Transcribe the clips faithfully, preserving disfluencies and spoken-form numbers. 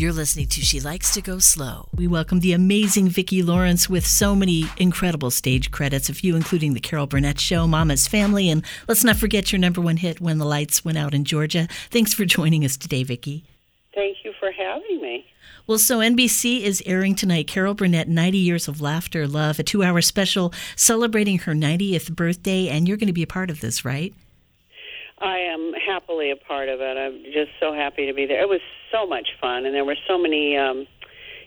You're listening to She Likes to Go Slow. We welcome the amazing Vicki Lawrence with so many incredible stage credits, a few including The Carol Burnett Show, Mama's Family, and let's not forget your number one hit, When the Lights Went Out in Georgia. Thanks for joining us today, Vicki. Thank you for having me. Well, so N B C is airing tonight Carol Burnett, ninety years of Laughter, Love, a two-hour special celebrating her ninetieth birthday, and you're going to be a part of this, right? I am happily a part of it. I'm just so happy to be there. It was so much fun, and there were so many um,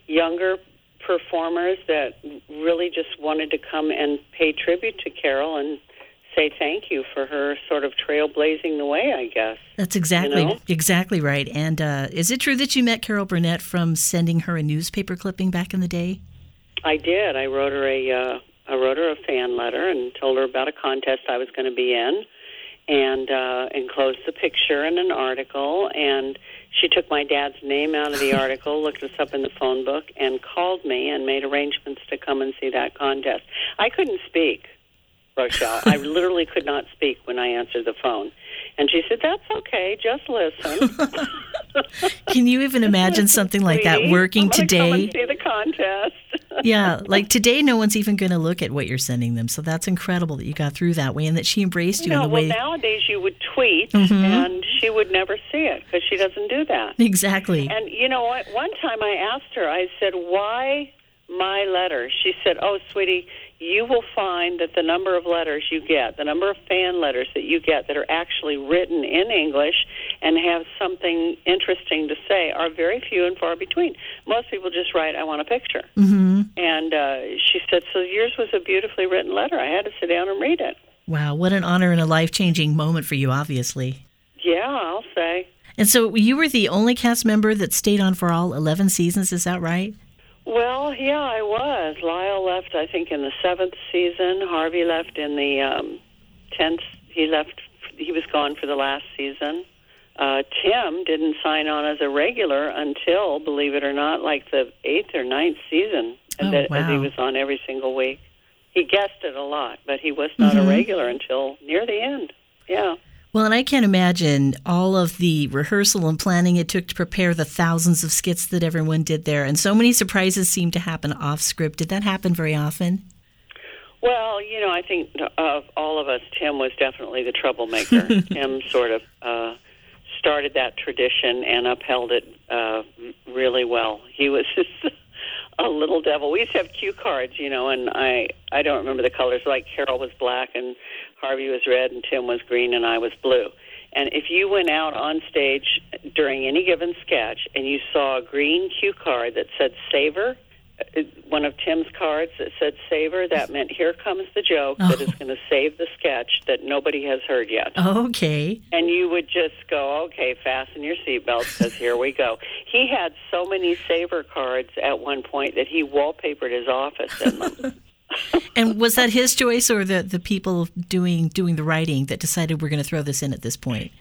younger performers that really just wanted to come and pay tribute to Carol and say thank you for her sort of trailblazing the way, I guess. That's exactly you know? exactly right. And uh, is it true that you met Carol Burnett from sending her a newspaper clipping back in the day? I did. I wrote her a uh, I wrote her a fan letter and told her about a contest I was going to be in, and uh, enclosed the picture in an article. And she took my dad's name out of the article, looked us up in the phone book, and called me and made arrangements to come and see that contest. I couldn't speak. Rochelle, I literally could not speak when I answered the phone. And she said, that's okay, just listen. Can you even imagine something like Please, that working I'm today? Come and see the contest. Yeah, like today no one's even going to look at what you're sending them. So that's incredible that you got through that way and that she embraced you no, in the well, way. Well, nowadays you would tweet mm-hmm. and she would never see it because she doesn't do that. Exactly. And you know what? One time I asked her, I said, why my letter? She said, oh, sweetie, you will find that the number of letters you get, the number of fan letters that you get that are actually written in English and have something interesting to say are very few and far between. Most people just write, I want a picture. Mm-hmm. And uh, she said, so yours was a beautifully written letter. I had to sit down and read it. Wow, what an honor and a life-changing moment for you, obviously. Yeah, I'll say. And so you were the only cast member that stayed on for all eleven seasons, is that right? Well, yeah, I was. Lyle left, I think, in the seventh season. Harvey left in the um, tenth. He left. He was gone for the last season. Uh, Tim didn't sign on as a regular until, believe it or not, like the eighth or ninth season, oh, that, wow. as he was on every single week. He guessed it a lot, but he was not mm-hmm. a regular until near the end. Yeah. Well, and I can't imagine all of the rehearsal and planning it took to prepare the thousands of skits that everyone did there. And so many surprises seemed to happen off script. Did that happen very often? Well, you know, I think of all of us, Tim was definitely the troublemaker. Tim sort of uh, started that tradition and upheld it uh, really well. He was just a little devil. We used to have cue cards, you know, and I, I don't remember the colors. Like Carol was black and Harvey was red and Tim was green and I was blue. And if you went out on stage during any given sketch and you saw a green cue card that said savor, one of Tim's cards that said savor, that meant here comes the joke oh. that is going to save the sketch that nobody has heard yet. Okay. And you would just go, okay, fasten your seatbelts because here we go. He had so many savor cards at one point that he wallpapered his office in them. And was that his choice or the, the people doing doing the writing that decided we're going to throw this in at this point?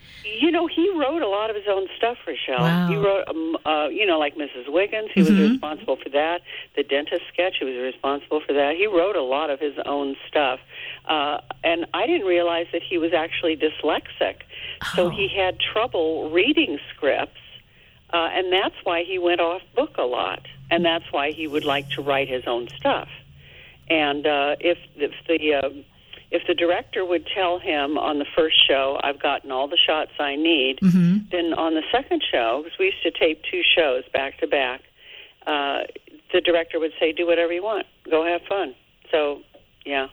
You know, he wrote a lot of his own stuff, Rochelle. Wow. He wrote, um, uh, you know, like Missus Wiggins, he mm-hmm. was responsible for that. The dentist sketch, he was responsible for that. He wrote a lot of his own stuff. Uh, and I didn't realize that he was actually dyslexic. Oh. So he had trouble reading scripts. Uh, and that's why he went off book a lot. And that's why he would like to write his own stuff. And uh, if, if the uh, if the director would tell him on the first show, I've gotten all the shots I need, mm-hmm. then on the second show, because we used to tape two shows back to back, uh, the director would say, do whatever you want. Go have fun. So, yeah.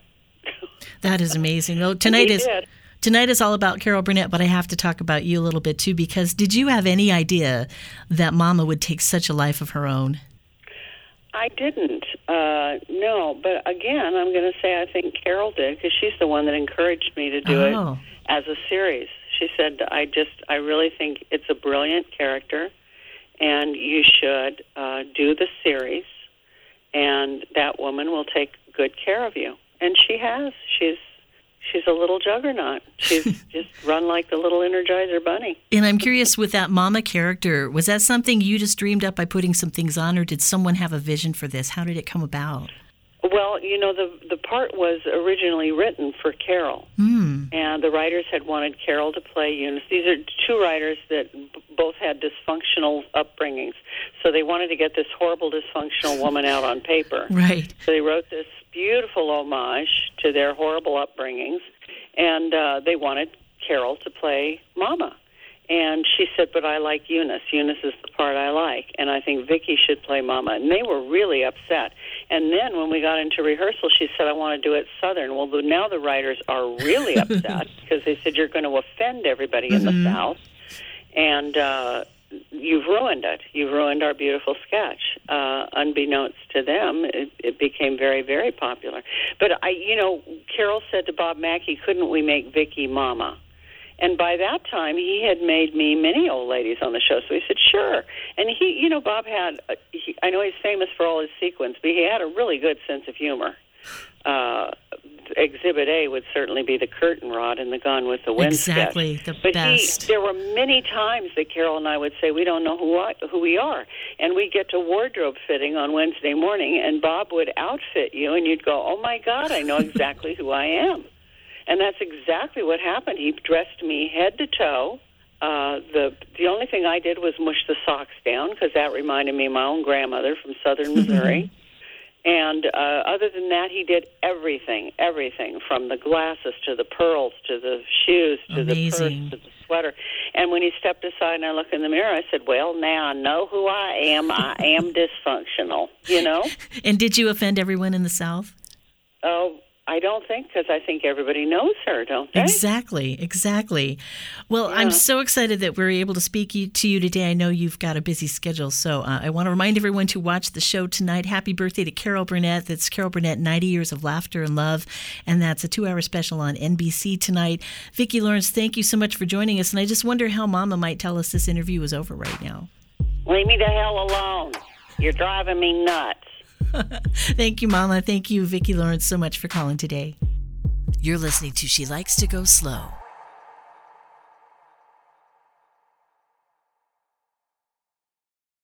That is amazing. Well, tonight is did. Tonight is all about Carol Burnett, but I have to talk about you a little bit, too, because did you have any idea that Mama would take such a life of her own? I didn't, uh, no. But again, I'm going to say I think Carol did because she's the one that encouraged me to do oh. it as a series. She said, "I just, I really think it's a brilliant character, and you should uh, do the series, and that woman will take good care of you." And she has. She's she's a little juggernaut. She's just run like the little Energizer bunny. And I'm curious, with that Mama character, was that something you just dreamed up by putting some things on, or did someone have a vision for this? How did it come about? Well, you know, the the part was originally written for Carol, mm. and the writers had wanted Carol to play Eunice. These are two writers that b- both had dysfunctional upbringings, so they wanted to get this horrible dysfunctional woman out on paper. Right. So they wrote this beautiful homage to their horrible upbringings, and uh, they wanted Carol to play Mama. And she said, but I like Eunice. Eunice is the part I like, and I think Vicki should play Mama. And they were really upset. And then when we got into rehearsal, she said, I want to do it Southern. Well, now the writers are really upset because they said, you're going to offend everybody mm-hmm. in the South, and uh, you've ruined it. You've ruined our beautiful sketch. Uh, unbeknownst to them, it, it became very, very popular. But, I, you know, Carol said to Bob Mackie, couldn't we make Vicki Mama? And by that time, he had made me many old ladies on the show. So he said, sure. And he, you know, Bob had, a, he, I know he's famous for all his sequins, but he had a really good sense of humor. Uh, Exhibit A would certainly be the curtain rod and the Gone with the Wind exactly, sketch. The but best. He, there were many times that Carol and I would say, we don't know who, I, who we are. And we'd get to wardrobe fitting on Wednesday morning, and Bob would outfit you, and you'd go, oh, my God, I know exactly who I am. And that's exactly what happened. He dressed me head to toe. Uh, the the only thing I did was mush the socks down because that reminded me of my own grandmother from Southern Missouri. And uh, other than that, he did everything, everything from the glasses to the pearls to the shoes to Amazing. The purse to the sweater. And when he stepped aside and I looked in the mirror, I said, well, now I know who I am. I am dysfunctional, you know? And did you offend everyone in the South? Oh, I don't think, because I think everybody knows her, don't they? Exactly, exactly. Well, yeah. I'm so excited that we're able to speak to you today. I know you've got a busy schedule, so uh, I want to remind everyone to watch the show tonight. Happy birthday to Carol Burnett. That's Carol Burnett, ninety Years of Laughter and Love, and that's a two-hour special on N B C tonight. Vicki Lawrence, thank you so much for joining us, and I just wonder how Mama might tell us this interview is over right now. Leave me the hell alone. You're driving me nuts. Thank you, Mama. Thank you, Vicki Lawrence, so much for calling today. You're listening to She Likes to Go Slow